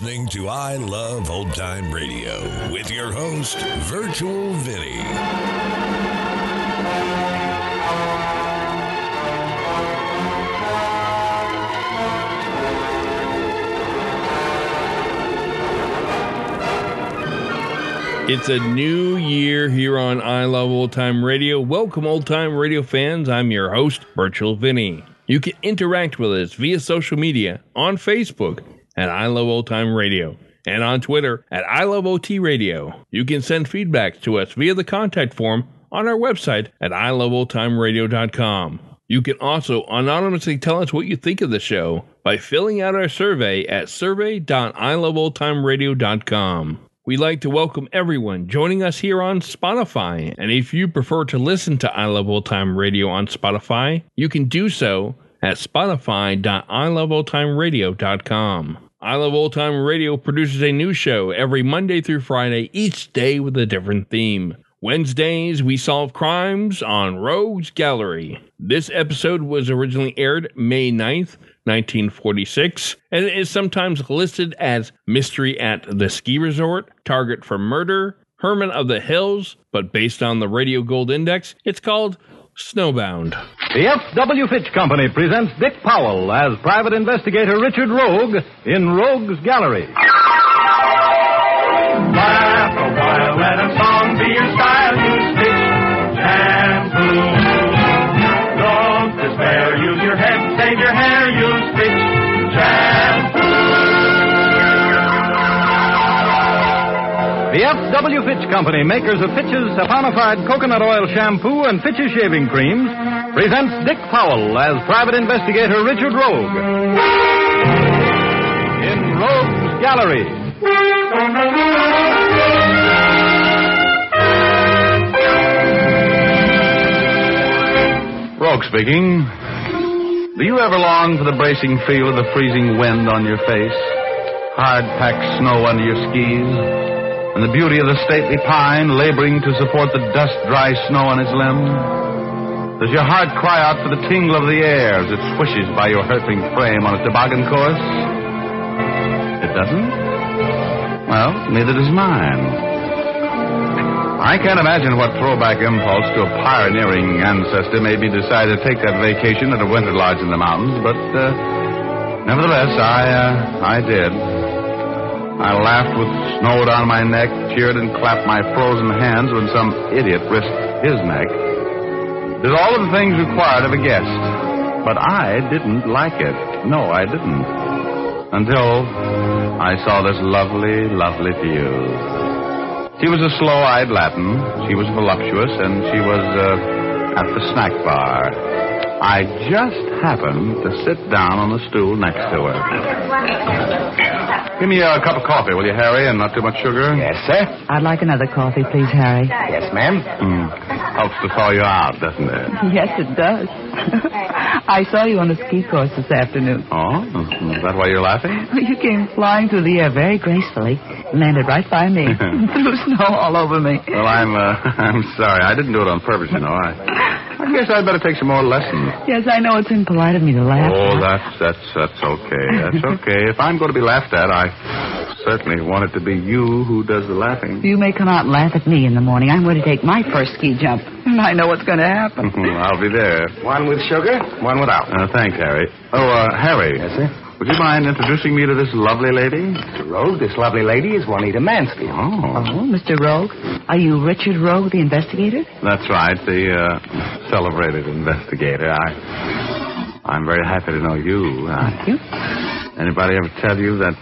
listening to I Love Old Time Radio with your host, Virtual Vinny. It's a new year here on I Love Old Time Radio. Welcome, old time radio fans. I'm your host, Virtual Vinny. You can interact with us via social media on Facebook at I Love Old Time Radio and on Twitter at I Love OT Radio. You can send feedback to us via the contact form on our website at iloveoldtimeradio.com. You can also anonymously tell us what you think of the show by filling out our survey at survey.iloveoldtimeradio.com. We'd like to welcome everyone joining us here on Spotify. And if you prefer to listen to I Love Old Time Radio on Spotify, you can do so at spotify.iloveoldtimeradio.com. I Love Old Time Radio produces a new show every Monday through Friday, each day with a different theme. Wednesdays, we solve crimes on Rogue's Gallery. This episode was originally aired May 9th, 1946, and it is sometimes listed as Mystery at the Ski Resort, Target for Murder, Herman of the Hills, but based on the Radio Gold Index, it's called Snowbound. The F.W. Fitch Company presents Dick Powell as private investigator Richard Rogue in Rogue's Gallery. Laugh a while, let a song be your style, you stitch and boom. Don't despair, use your head, save your hair, you stitch and boom. The F.W. Fitch Company, makers of Fitch's Saponified Coconut Oil Shampoo and Fitch's Shaving Creams, presents Dick Powell as private investigator Richard Rogue in Rogue's Gallery. Rogue speaking. Do you ever long for the bracing feel of the freezing wind on your face, hard-packed snow under your skis, and the beauty of the stately pine laboring to support the dust-dry snow on its limb? Does your heart cry out for the tingle of the air as it swishes by your hurtling frame on a toboggan course? It doesn't? Well, neither does mine. I can't imagine what throwback impulse to a pioneering ancestor made me decide to take that vacation at a winter lodge in the mountains, but nevertheless, I did. I laughed with snow down my neck, cheered and clapped my frozen hands when some idiot risked his neck. Did all of the things required of a guest, but I didn't like it. No, I didn't. Until I saw this lovely, lovely view. She was a slow-eyed Latin, she was voluptuous, and she was at the snack bar. I just happened to sit down on the stool next to her. Give me a cup of coffee, will you, Harry, and not too much sugar? Yes, sir. I'd like another coffee, please, Harry. Yes, ma'am. Helps to thaw you out, doesn't it? Yes, it does. I saw you on the ski course this afternoon. Oh? Is that why you're laughing? You came flying through the air very gracefully. Landed right by me. Threw snow all over me. Well, I'm sorry. I didn't do it on purpose, you know. I guess I'd better take some more lessons. Yes, I know it's impolite of me to laugh. Oh, that's okay. That's okay. If I'm going to be laughed at, I certainly want it to be you who does the laughing. You may come out and laugh at me in the morning. I'm going to take my first ski jump, and I know what's going to happen. I'll be there. One with sugar, one without. Thanks, Harry. Oh, Harry. Yes, sir? Would you mind introducing me to this lovely lady? Mr. Rogue, this lovely lady is Juanita Mansfield. Oh, Mr. Rogue. Are you Richard Rogue, the investigator? That's right, the celebrated investigator. I'm very happy to know you. Thank you. Anybody ever tell you that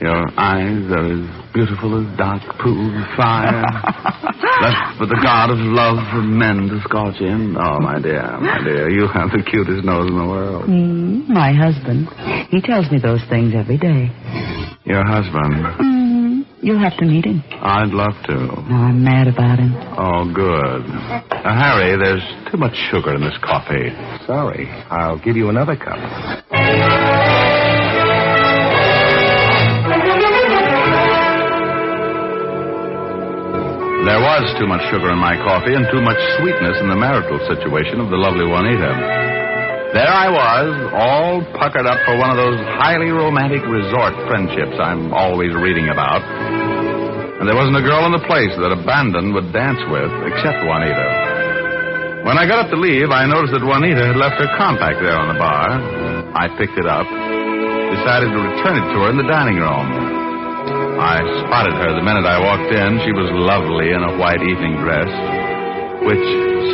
your eyes are as beautiful as dark pools of fire? Left for the god of love for men to scorch in. Oh, my dear, you have the cutest nose in the world. My husband. He tells me those things every day. Your husband? You'll have to meet him. I'd love to. No, I'm mad about him. Oh, good. Now, Harry, there's too much sugar in this coffee. Sorry. I'll give you another cup. There was too much sugar in my coffee and too much sweetness in the marital situation of the lovely Juanita. There I was, all puckered up for one of those highly romantic resort friendships I'm always reading about. And there wasn't a girl in the place that a Bandon would dance with except Juanita. When I got up to leave, I noticed that Juanita had left her compact there on the bar. I picked it up, decided to return it to her in the dining room. I spotted her the minute I walked in. She was lovely in a white evening dress, which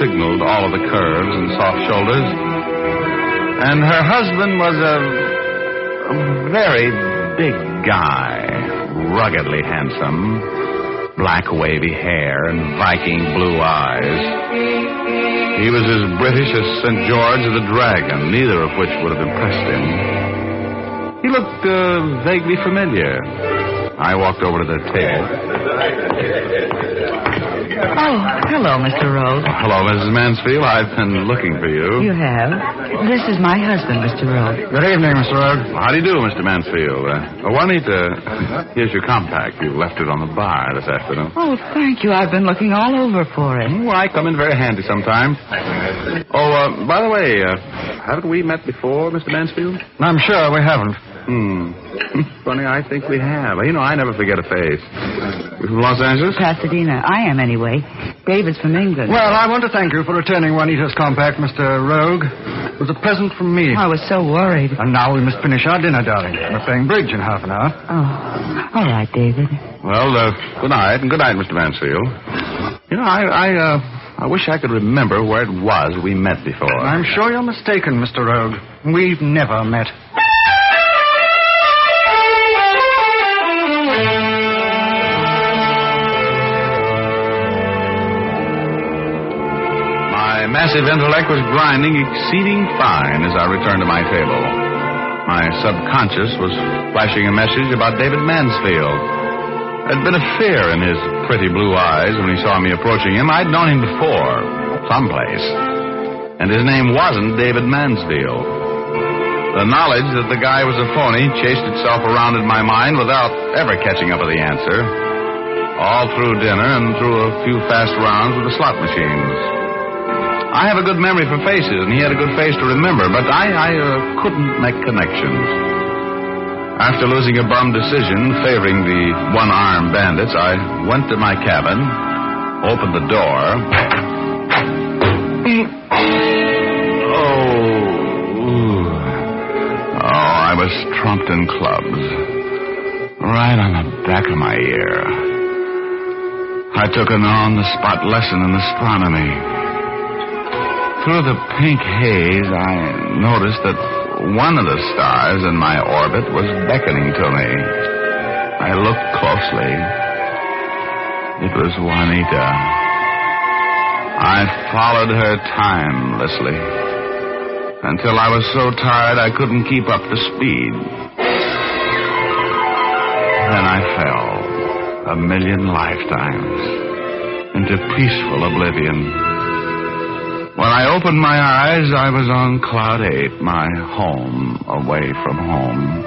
signaled all of the curves and soft shoulders. And her husband was a very big guy, ruggedly handsome, black wavy hair and Viking blue eyes. He was as British as St. George or the Dragon, neither of which would have impressed him. He looked vaguely familiar. I walked over to their table. Oh, hello, Mr. Rogue. Hello, Mrs. Mansfield. I've been looking for you. You have? This is my husband, Mr. Rogue. Good evening, Mr. Rogue. Well, how do you do, Mr. Mansfield? Juanita, here's your compact. You left it on the bar this afternoon. Oh, thank you. I've been looking all over for it. Well, I come in very handy sometimes. Oh, by the way, haven't we met before, Mr. Mansfield? I'm sure we haven't. Funny, I think we have. You know, I never forget a face. You from Los Angeles? Pasadena. I am, anyway. David's from England. Well, I want to thank you for returning Juanita's compact, Mr. Rogue. It was a present from me. I was so worried. And now we must finish our dinner, darling. We're playing bridge in half an hour. Oh, all right, David. Well, good night, and good night, Mr. Mansfield. You know, I wish I could remember where it was we met before. I'm sure you're mistaken, Mr. Rogue. We've never met. Massive intellect was grinding exceeding fine as I returned to my table. My subconscious was flashing a message about David Mansfield. There'd been a fear in his pretty blue eyes when he saw me approaching him. I'd known him before, someplace. And his name wasn't David Mansfield. The knowledge that the guy was a phony chased itself around in my mind without ever catching up with the answer. All through dinner and through a few fast rounds with the slot machines. I have a good memory for faces, and he had a good face to remember, but I couldn't make connections. After losing a bum decision favoring the one-armed bandits, I went to my cabin, opened the door. Oh, I was trumped in clubs, right on the back of my ear. I took an on-the-spot lesson in astronomy. Through the pink haze, I noticed that one of the stars in my orbit was beckoning to me. I looked closely. It was Juanita. I followed her timelessly until I was so tired I couldn't keep up the speed. Then I fell a million lifetimes into peaceful oblivion. When I opened my eyes, I was on Cloud 8, my home away from home.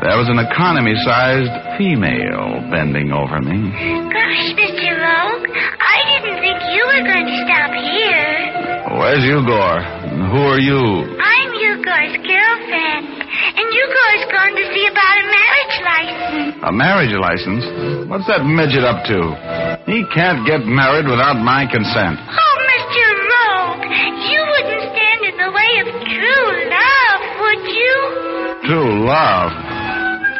There was an economy-sized female bending over me. Gosh, Mr. Rogue, I didn't think you were going to stop here. Where's Ugor? And who are you? I'm Ugor's girlfriend, and Ugor's going to see about a marriage license. A marriage license? What's that midget up to? He can't get married without my consent. Oh, Mr. Rogue, you wouldn't stand in the way of true love, would you? True love?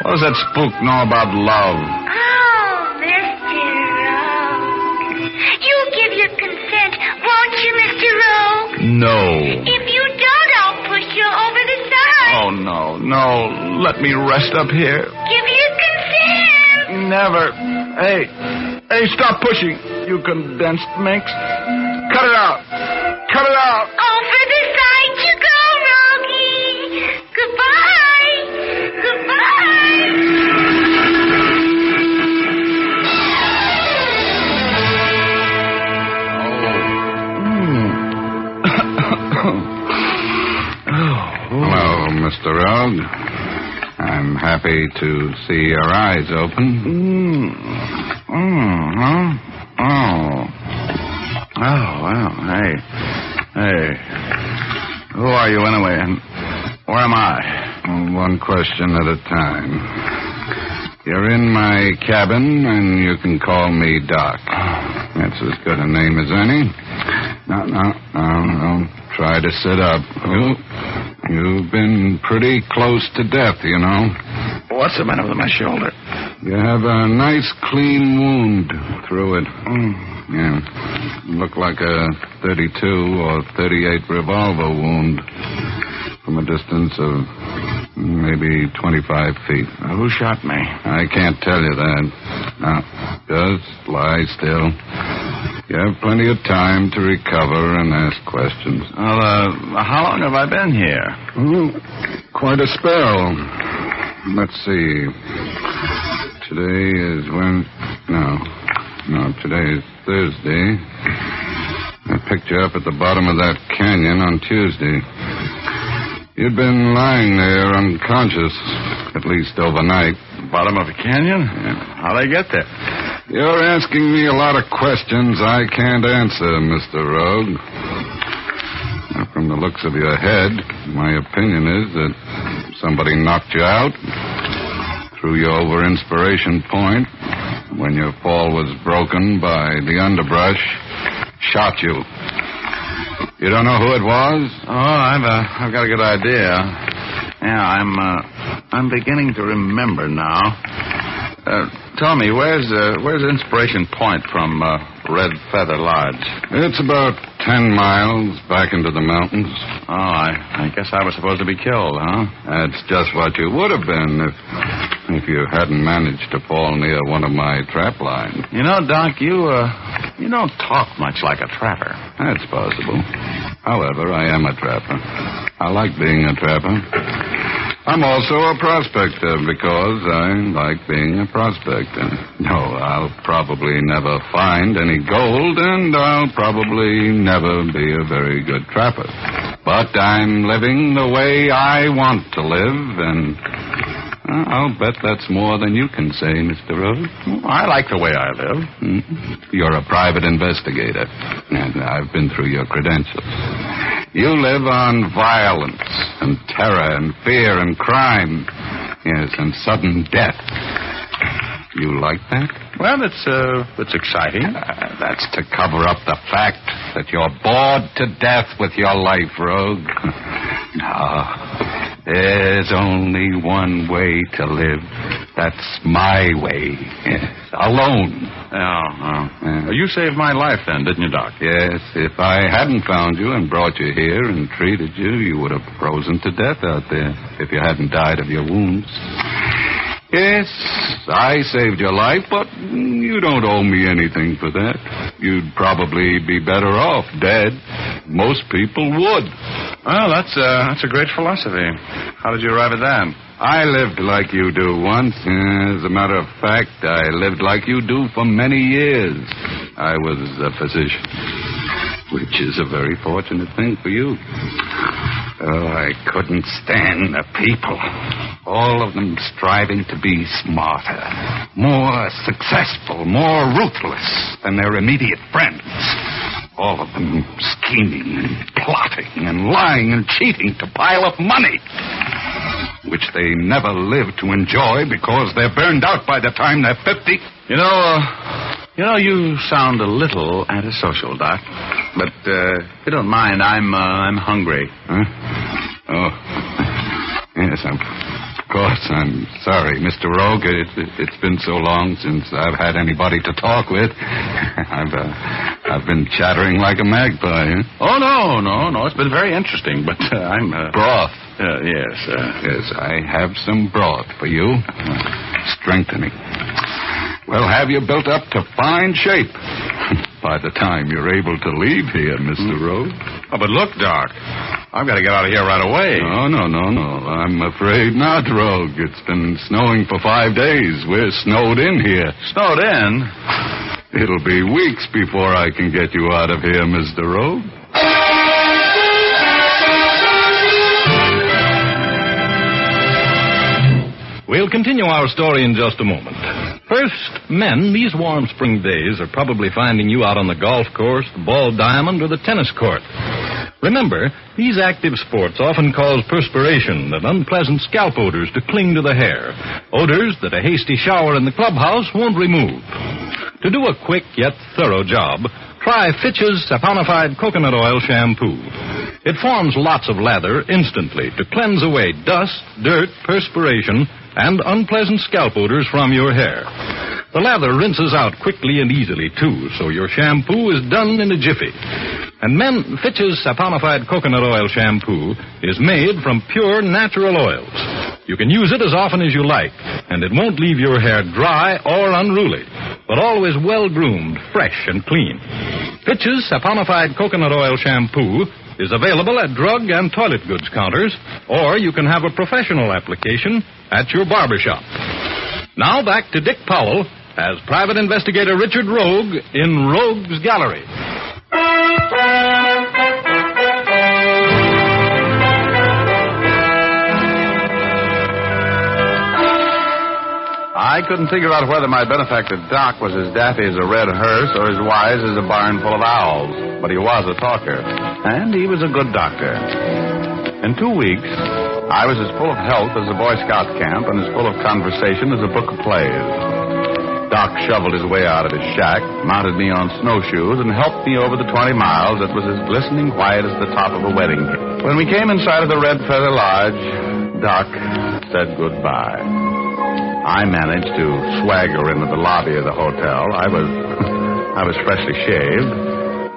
What does that spook know about love? Oh, Mr. Rogue. You'll give your consent, won't you, Mr. Rogue? No. If you don't, I'll push you over the side. Oh, no. Let me rest up here. Give your consent. Never. Hey, stop pushing, you condensed minx. Cut it out! Cut it out! Over the side you go, Rogie! Goodbye! Goodbye! Hello, Mr. Rogue. I'm happy to see your eyes open. Huh? Oh, well, hey. Who are you, anyway, and where am I? One question at a time. You're in my cabin, and you can call me Doc. That's as good a name as any. No, don't try to sit up. You've been pretty close to death, you know. What's the matter with my shoulder? You have a nice, clean wound through it. Yeah, looked like a 32 or 38 revolver wound from a distance of maybe 25 feet. Who shot me? I can't tell you that. Now, just lie still. You have plenty of time to recover and ask questions. Well, how long have I been here? Quite a spell. Let's see. Today is when... No, today is Thursday. I picked you up at the bottom of that canyon on Tuesday. You'd been lying there unconscious, at least overnight. Bottom of a canyon? Yeah. How'd I get there? You're asking me a lot of questions I can't answer, Mr. Rogue. Now, from the looks of your head, my opinion is that somebody knocked you out, threw you over Inspiration Point, when your fall was broken by the underbrush, shot you. You don't know who it was? Oh, I've got a good idea. Yeah, I'm beginning to remember now. Tell me, where's Inspiration Point from Red Feather Lodge? It's about 10 miles back into the mountains. Oh, I guess I was supposed to be killed, huh? That's just what you would have been if you hadn't managed to fall near one of my trap lines. You know, Doc, you don't talk much like a trapper. That's possible. However, I am a trapper. I like being a trapper. I'm also a prospector because I like being a prospector. No, I'll probably never find any gold, and I'll probably never be a very good trapper. But I'm living the way I want to live, and... I'll bet that's more than you can say, Mr. Rose. I like the way I live. Mm-hmm. You're a private investigator, and I've been through your credentials. You live on violence and terror and fear and crime. Yes, and sudden death. You like that? Well, it's exciting. That's to cover up the fact that you're bored to death with your life, Rogue. No. There's only one way to live. That's my way. Yes. Alone. Oh. You saved my life then, didn't you, Doc? Yes. If I hadn't found you and brought you here and treated you, you would have frozen to death out there if you hadn't died of your wounds. Yes, I saved your life, but you don't owe me anything for that. You'd probably be better off dead. Most people would. Well, that's a great philosophy. How did you arrive at that? I lived like you do once. As a matter of fact, I lived like you do for many years. I was a physician, which is a very fortunate thing for you. Oh, I couldn't stand the people. All of them striving to be smarter, more successful, more ruthless than their immediate friends. All of them scheming and plotting and lying and cheating to pile up money, which they never live to enjoy because they're burned out by the time they're 50. You know, you sound a little antisocial, Doc. But if you don't mind, I'm hungry. Huh? Oh, yes, of course. I'm sorry, Mr. Rogue. It's been so long since I've had anybody to talk with. I've been chattering like a magpie. Huh? Oh no. It's been very interesting, but I'm broth. Yes, I have some broth for you. Strengthening. We'll have you built up to fine shape by the time you're able to leave here, Mr. Rowe. Oh, but look, Doc, I've got to get out of here right away. No. I'm afraid not, Rogue. It's been snowing for 5 days. We're snowed in here. Snowed in? It'll be weeks before I can get you out of here, Mr. Rogue. We'll continue our story in just a moment. First, men, these warm spring days are probably finding you out on the golf course, the ball diamond, or the tennis court. Remember, these active sports often cause perspiration and unpleasant scalp odors to cling to the hair, odors that a hasty shower in the clubhouse won't remove. To do a quick yet thorough job, try Fitch's Saponified Coconut Oil Shampoo. It forms lots of lather instantly to cleanse away dust, dirt, perspiration, and unpleasant scalp odors from your hair. The lather rinses out quickly and easily, too, so your shampoo is done in a jiffy. And men, Fitch's Saponified Coconut Oil Shampoo is made from pure natural oils. You can use it as often as you like, and it won't leave your hair dry or unruly, but always well-groomed, fresh, and clean. Fitch's Saponified Coconut Oil Shampoo is available at drug and toilet goods counters, or you can have a professional application at your barbershop. Now back to Dick Powell as Private Investigator Richard Rogue in Rogue's Gallery. I couldn't figure out whether my benefactor Doc was as daffy as a red hearse or as wise as a barn full of owls, but he was a talker, and he was a good doctor. In 2 weeks, I was as full of health as a Boy Scout camp and as full of conversation as a book of plays. Doc shoveled his way out of his shack, mounted me on snowshoes, and helped me over the 20 miles that was as glistening white as the top of a wedding cake. When we came inside of the Red Feather Lodge, Doc said goodbye. I managed to swagger into the lobby of the hotel. I was freshly shaved,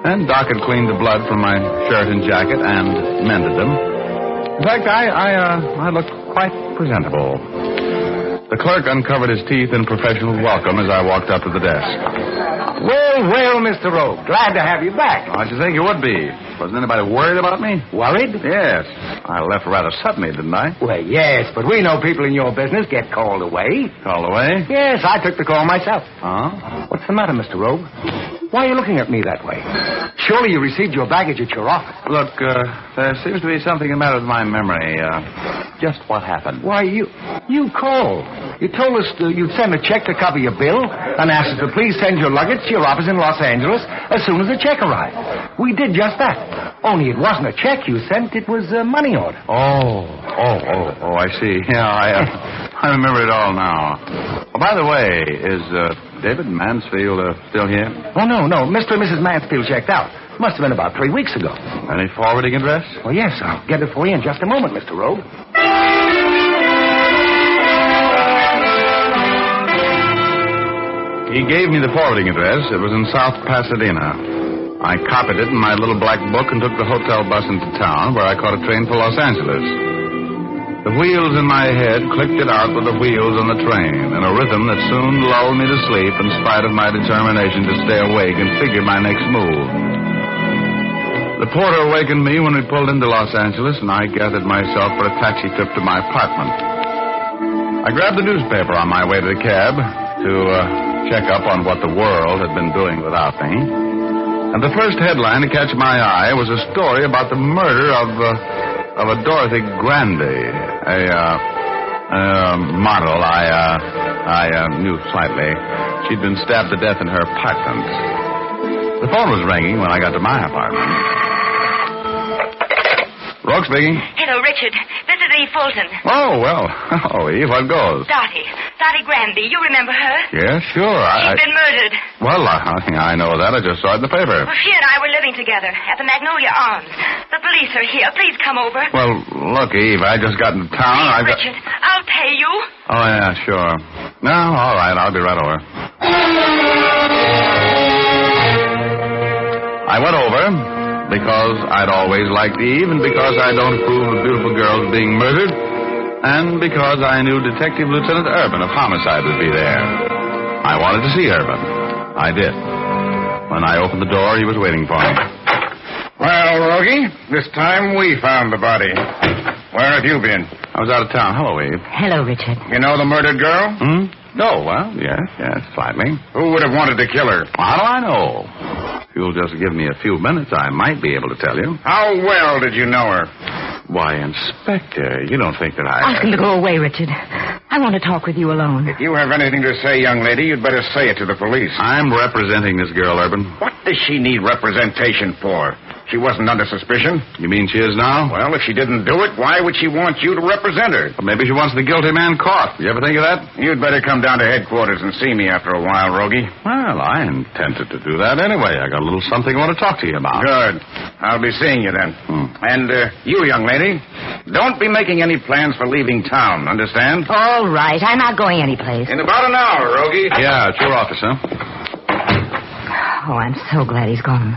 and Doc had cleaned the blood from my shirt and jacket and mended them. In fact, I looked quite presentable. The clerk uncovered his teeth in professional welcome as I walked up to the desk. Well, Mr. Rogue, glad to have you back. Why'd you think you would be? Wasn't anybody worried about me? Worried? Yes. I left rather suddenly, didn't I? Well, yes, but we know people in your business get called away. Called away? Yes, I took the call myself. Huh? What's the matter, Mr. Rogue? Why are you looking at me that way? Surely you received your baggage at your office. Look, there seems to be something the matter with my memory. Just what happened? Why, you called. You told us you'd send a check to cover your bill and asked us to please send your luggage to your office in Los Angeles as soon as the check arrived. We did just that. Only it wasn't a check you sent. It was a money order. Oh, I see. Yeah, I remember it all now. Oh, by the way, is David Mansfield still here? Oh, no. Mr. and Mrs. Mansfield checked out. Must have been about 3 weeks ago. Any forwarding address? Oh, yes. I'll get it for you in just a moment, Mr. Rogue. He gave me the forwarding address. It was in South Pasadena. I copied it in my little black book and took the hotel bus into town where I caught a train for Los Angeles. The wheels in my head clicked it out with the wheels on the train in a rhythm that soon lulled me to sleep in spite of my determination to stay awake and figure my next move. The porter awakened me when we pulled into Los Angeles, and I gathered myself for a taxi trip to my apartment. I grabbed the newspaper on my way to the cab to check up on what the world had been doing without me. And the first headline to catch my eye was a story about the murder of a Dorothy Granby, a model I knew slightly. She'd been stabbed to death in her apartment. The phone was ringing when I got to my apartment. Rogue speaking. Hello, Richard. This is Eve Fulton. Oh, well. Oh, Eve, what goes? Dorothy Granby. You remember her? Yeah, sure. She'd been murdered. Well, I know that. I just saw it in the paper. Well, she and I were living together at the Magnolia Arms. The police are here. Please come over. Well, look, Eve, I just got into town. Please, Richard, I'll pay you. Oh, yeah, sure. No, all right. I'll be right over. I went over because I'd always liked Eve and because I don't approve of beautiful girls being murdered and because I knew Detective Lieutenant Urban of Homicide would be there. I wanted to see Urban. I did. When I opened the door, he was waiting for me. Well, Rogie, this time we found the body. Where have you been? I was out of town. Hello, Eve. Hello, Richard. You know the murdered girl? Hmm? No, well, yes, slightly. Who would have wanted to kill her? How do I know? If you'll just give me a few minutes, I might be able to tell you. How well did you know her? Why, Inspector, you don't think that I... Ask him to go away, Richard. I want to talk with you alone. If you have anything to say, young lady, you'd better say it to the police. I'm representing this girl, Urban. What does she need representation for? She wasn't under suspicion. You mean she is now? Well, if she didn't do it, why would she want you to represent her? Well, maybe she wants the guilty man caught. You ever think of that? You'd better come down to headquarters and see me after a while, Rogie. Well, I intended to do that anyway. I got a little something I want to talk to you about. Good. I'll be seeing you then. And you, young lady, don't be making any plans for leaving town, understand? All right. I'm not going anyplace. In about an hour, Rogie. Yeah, it's your office, huh? Oh, I'm so glad he's gone.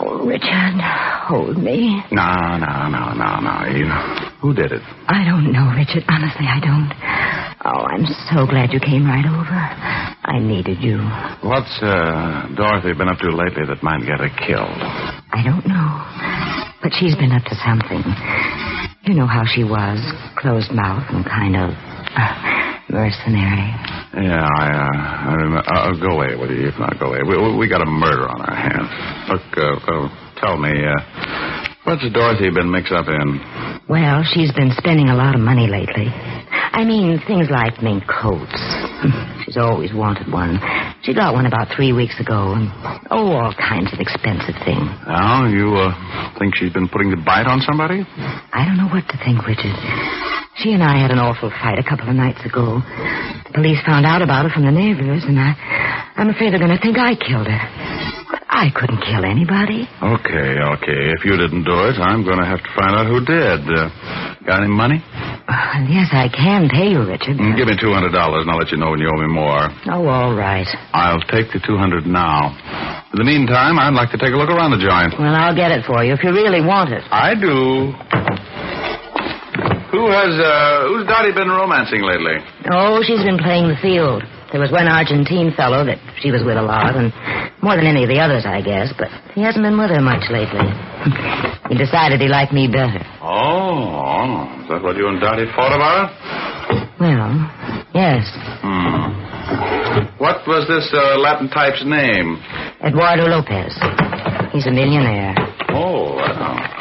Oh, Richard, hold me. No, Eve. Who did it? I don't know, Richard. Honestly, I don't. Oh, I'm so glad you came right over. I needed you. What's Dorothy been up to lately that might get her killed? I don't know. But she's been up to something. You know how she was. Closed mouth and kind of mercenary. Yeah, I remember. Go away with you, if not go away. We got a murder on our hands. Look, tell me, what's Dorothy been mixed up in? Well, she's been spending a lot of money lately. I mean, things like mink coats. She's always wanted one. She got one about 3 weeks ago, and all kinds of expensive things. Now, you think she's been putting the bite on somebody? I don't know what to think, Richard. She and I had an awful fight a couple of nights ago. The police found out about her from the neighbors, and I'm afraid they're going to think I killed her. But I couldn't kill anybody. Okay. If you didn't do it, I'm going to have to find out who did. Got any money? Yes, I can pay you, Richard. But... Give me $200, and I'll let you know when you owe me more. Oh, all right. I'll take the $200 now. In the meantime, I'd like to take a look around the joint. Well, I'll get it for you if you really want it. I do. Who's Dottie been romancing lately? Oh, she's been playing the field. There was one Argentine fellow that she was with a lot, and more than any of the others, I guess, but he hasn't been with her much lately. He decided he liked me better. Oh, is that what you and Dottie fought about? Well, yes. What was this Latin type's name? Eduardo Lopez. He's a millionaire. Oh,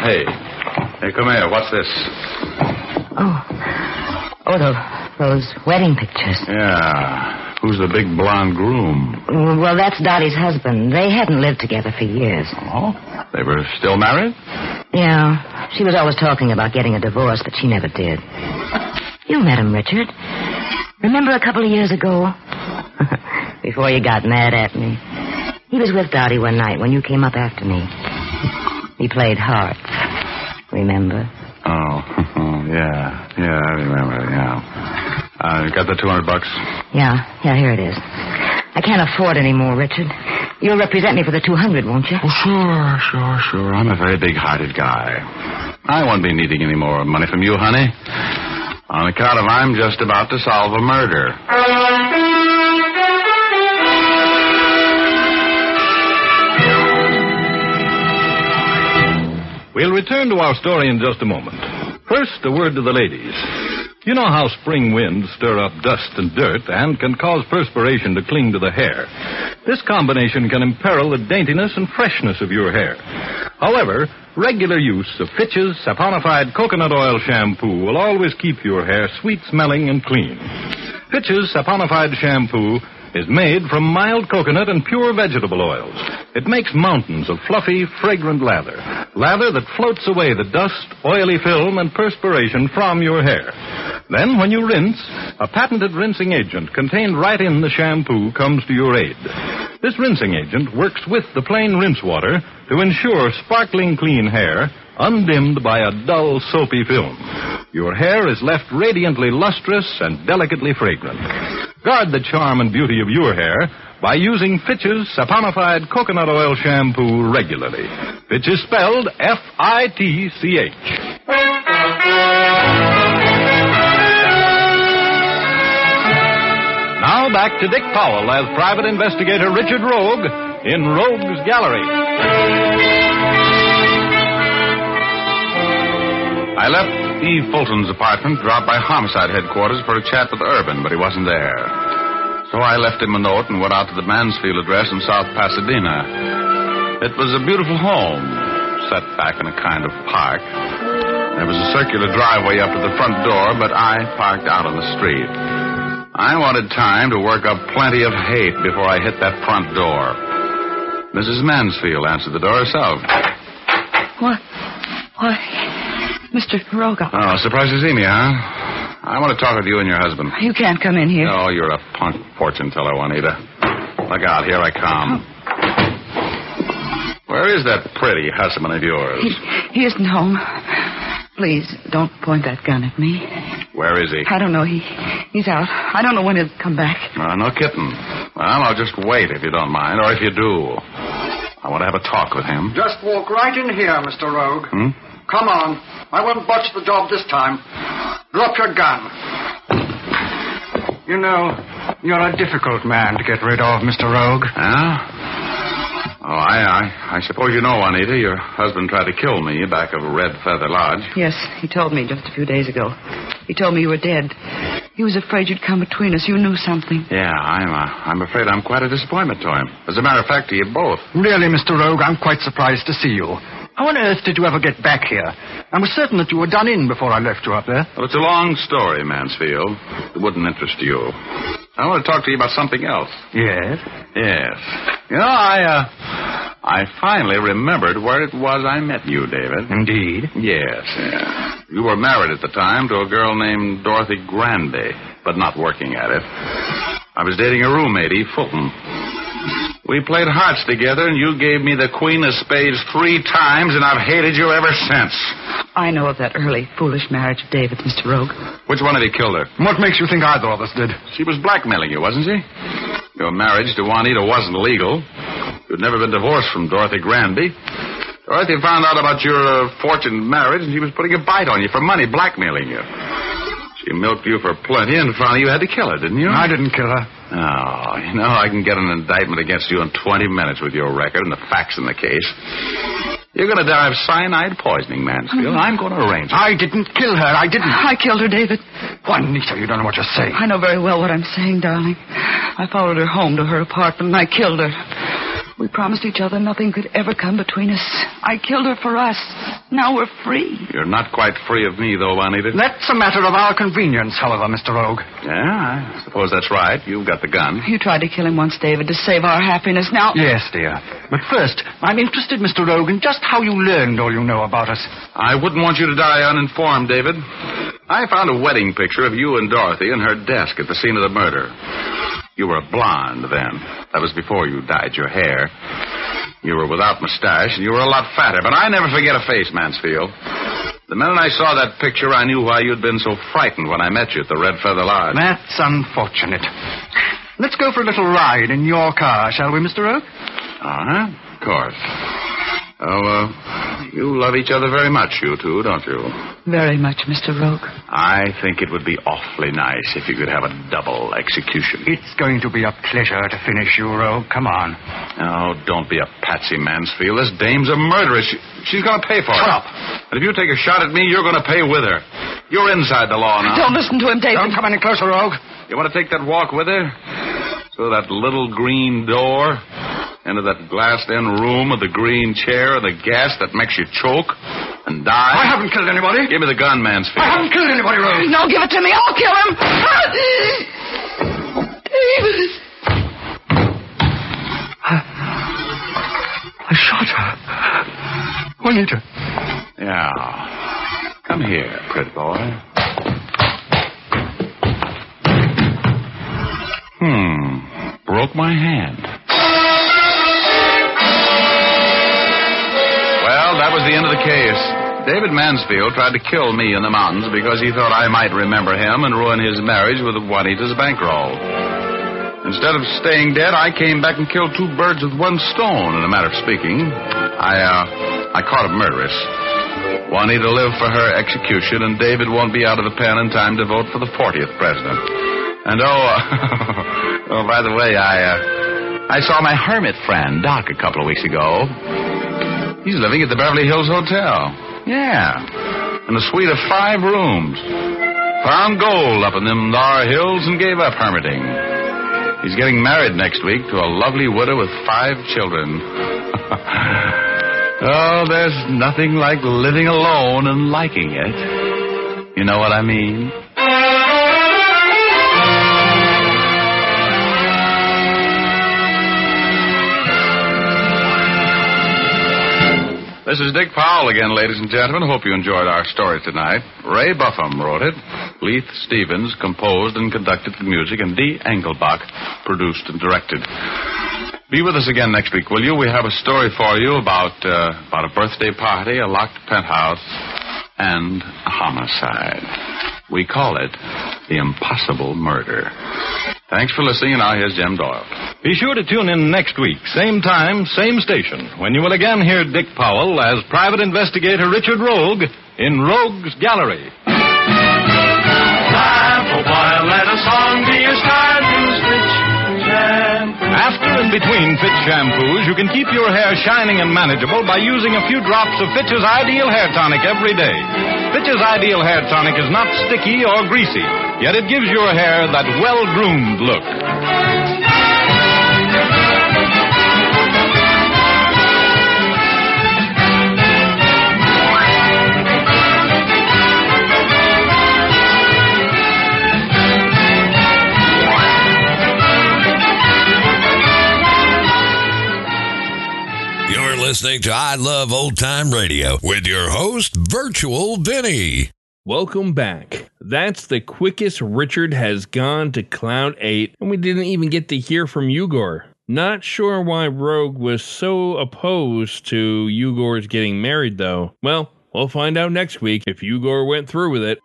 hey, come here. What's this? Oh, those wedding pictures. Yeah. Who's the big blonde groom? Well, that's Dottie's husband. They hadn't lived together for years. Oh? They were still married? Yeah. She was always talking about getting a divorce, but she never did. You met him, Richard. Remember a couple of years ago? Before you got mad at me. He was with Dottie one night when you came up after me. He played hearts. Remember? Oh, Yeah, I remember, yeah. You got the $200? Yeah, here it is. I can't afford any more, Richard. You'll represent me for the $200, won't you? Oh, sure. I'm a very big-hearted guy. I won't be needing any more money from you, honey. On account of I'm just about to solve a murder. We'll return to our story in just a moment. First, a word to the ladies. You know how spring winds stir up dust and dirt and can cause perspiration to cling to the hair. This combination can imperil the daintiness and freshness of your hair. However, regular use of Fitch's Saponified Coconut Oil Shampoo will always keep your hair sweet-smelling and clean. Fitch's Saponified Shampoo is made from mild coconut and pure vegetable oils. It makes mountains of fluffy, fragrant lather that floats away the dust, oily film, and perspiration from your hair. Then, when you rinse, a patented rinsing agent contained right in the shampoo comes to your aid. This rinsing agent works with the plain rinse water to ensure sparkling clean hair undimmed by a dull, soapy film. Your hair is left radiantly lustrous and delicately fragrant. Guard the charm and beauty of your hair by using Fitch's Saponified Coconut Oil Shampoo regularly. Fitch is spelled Fitch. Now back to Dick Powell as private investigator Richard Rogue in Rogue's Gallery. I left Eve Fulton's apartment, dropped by homicide headquarters for a chat with Urban, but he wasn't there. So I left him a note and went out to the Mansfield address in South Pasadena. It was a beautiful home, set back in a kind of park. There was a circular driveway up to the front door, but I parked out on the street. I wanted time to work up plenty of hate before I hit that front door. Mrs. Mansfield answered the door herself. Why, Mr. Rogue. Oh, surprised to see me, huh? I want to talk with you and your husband. You can't come in here. No, you're a punk fortune teller, Juanita. Look out, here I come. Oh. Where is that pretty husband of yours? He isn't home. Please, don't point that gun at me. Where is he? I don't know. He's out. I don't know when he'll come back. No kidding. Well, I'll just wait if you don't mind, or if you do. I want to have a talk with him. Just walk right in here, Mr. Rogue. Hmm? Come on. I won't botch the job this time. Drop your gun. You know, you're a difficult man to get rid of, Mr. Rogue. Yeah? Oh, I suppose you know, Juanita, your husband tried to kill me back of Red Feather Lodge. Yes, he told me just a few days ago. He told me you were dead. He was afraid you'd come between us. You knew something. Yeah, I'm afraid I'm quite a disappointment to him. As a matter of fact, to you both. Really, Mr. Rogue, I'm quite surprised to see you. How on earth did you ever get back here? I was certain that you were done in before I left you up there. Well, it's a long story, Mansfield. It wouldn't interest you. I want to talk to you about something else. Yes? Yes. You know, I finally remembered where it was I met you, David. Indeed? Yes. Yeah. You were married at the time to a girl named Dorothy Granby, but not working at it. I was dating a roommate, Eve Fulton. We played hearts together, and you gave me the Queen of Spades 3 times, and I've hated you ever since. I know of that early, foolish marriage of David, Mr. Rogue. Which one of you killed her? What makes you think either of us did? She was blackmailing you, wasn't she? Your marriage to Juanita wasn't legal. You'd never been divorced from Dorothy Granby. Dorothy found out about your fortuned marriage, and she was putting a bite on you for money, blackmailing you. She milked you for plenty and found you had to kill her, didn't you? I didn't kill her. Oh, you know, I can get an indictment against you in 20 minutes with your record and the facts in the case. You're going to die of cyanide poisoning, Mansfield. I'm going to arrange it. I didn't kill her. I didn't. I killed her, David. Juanita, you don't know what you're saying. I know very well what I'm saying, darling. I followed her home to her apartment and I killed her. We promised each other nothing could ever come between us. I killed her for us. Now we're free. You're not quite free of me, though, Juanita. That's a matter of our convenience, however, Mr. Rogue. Yeah, I suppose that's right. You've got the gun. You tried to kill him once, David, to save our happiness. Now... Yes, dear. But first, I'm interested, Mr. Rogue, in just how you learned all you know about us. I wouldn't want you to die uninformed, David. I found a wedding picture of you and Dorothy in her desk at the scene of the murder. You were a blonde then. That was before you dyed your hair. You were without mustache, and you were a lot fatter. But I never forget a face, Mansfield. The minute I saw that picture, I knew why you'd been so frightened when I met you at the Red Feather Lodge. That's unfortunate. Let's go for a little ride in your car, shall we, Mr. Oak? Uh-huh, of course. Oh, you love each other very much, you two, don't you? Very much, Mr. Rogue. I think it would be awfully nice if you could have a double execution. It's going to be a pleasure to finish you, Rogue. Come on. Oh, don't be a patsy, Mansfield. This dame's a murderess. She's going to pay for it. Shut up. And if you take a shot at me, you're going to pay with her. You're inside the law now. Don't listen to him, David. Don't come any closer, Rogue. You want to take that walk with her? Through that little green door... into that glassed-in room with the green chair and the gas that makes you choke and die. I haven't killed anybody. Give me the gun, Mansfield. I haven't killed anybody, Rose. No, give it to me. I'll kill him. David. I shot her. Juanita. Yeah. Come here, pretty boy. Broke my hand. That was the end of the case. David Mansfield tried to kill me in the mountains because he thought I might remember him and ruin his marriage with Juanita's bankroll. Instead of staying dead, I came back and killed 2 birds with 1 stone, in a matter of speaking. I caught a murderess. Juanita lived for her execution, and David won't be out of the pen in time to vote for the 40th president. And oh, by the way, I saw my hermit friend, Doc, a couple of weeks ago. He's living at the Beverly Hills Hotel. Yeah. In a suite of 5 rooms. Found gold up in them thar hills and gave up hermiting. He's getting married next week to a lovely widow with 5 children. Oh, there's nothing like living alone and liking it. You know what I mean? This is Dick Powell again, ladies and gentlemen. Hope you enjoyed our story tonight. Ray Buffum wrote it. Leith Stevens composed and conducted the music, and Dee Engelbach produced and directed. Be with us again next week, will you? We have a story for you about a birthday party, a locked penthouse, and a homicide. We call it The Impossible Murder. Thanks for listening, and now here's Jim Doyle. Be sure to tune in next week, same time, same station, when you will again hear Dick Powell as private investigator Richard Rogue in Rogue's Gallery. Time for while let a song be a start to Fitch Shampoo. After and between Fitch Shampoos, you can keep your hair shining and manageable by using a few drops of Fitch's Ideal Hair Tonic every day. Fitch's Ideal Hair Tonic is not sticky or greasy, yet it gives your hair that well-groomed look. Listening to I Love Old Time Radio with your host, Virtual Vinny. Welcome back. That's the quickest Richard has gone to Cloud 8, and we didn't even get to hear from Ugor. Not sure why Rogue was so opposed to Ugor's getting married, though. Well, we'll find out next week if Ugor went through with it.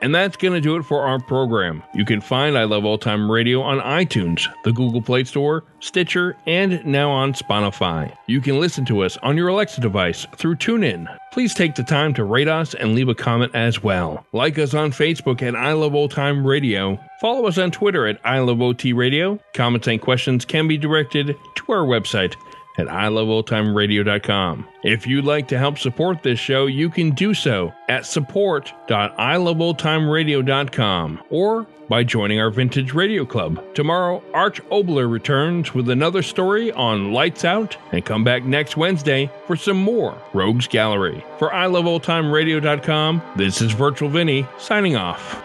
And that's going to do it for our program. You can find I Love Old Time Radio on iTunes, the Google Play Store, Stitcher, and now on Spotify. You can listen to us on your Alexa device through TuneIn. Please take the time to rate us and leave a comment as well. Like us on Facebook at I Love Old Time Radio. Follow us on Twitter at I Love OT Radio. Comments and questions can be directed to our website at iloveoldtimeradio.com. If you'd like to help support this show, you can do so at support.iloveoldtimeradio.com or by joining our Vintage Radio Club. Tomorrow, Arch Obler returns with another story on Lights Out, and come back next Wednesday for some more Rogue's Gallery. For iloveoldtimeradio.com, this is Virtual Vinny signing off.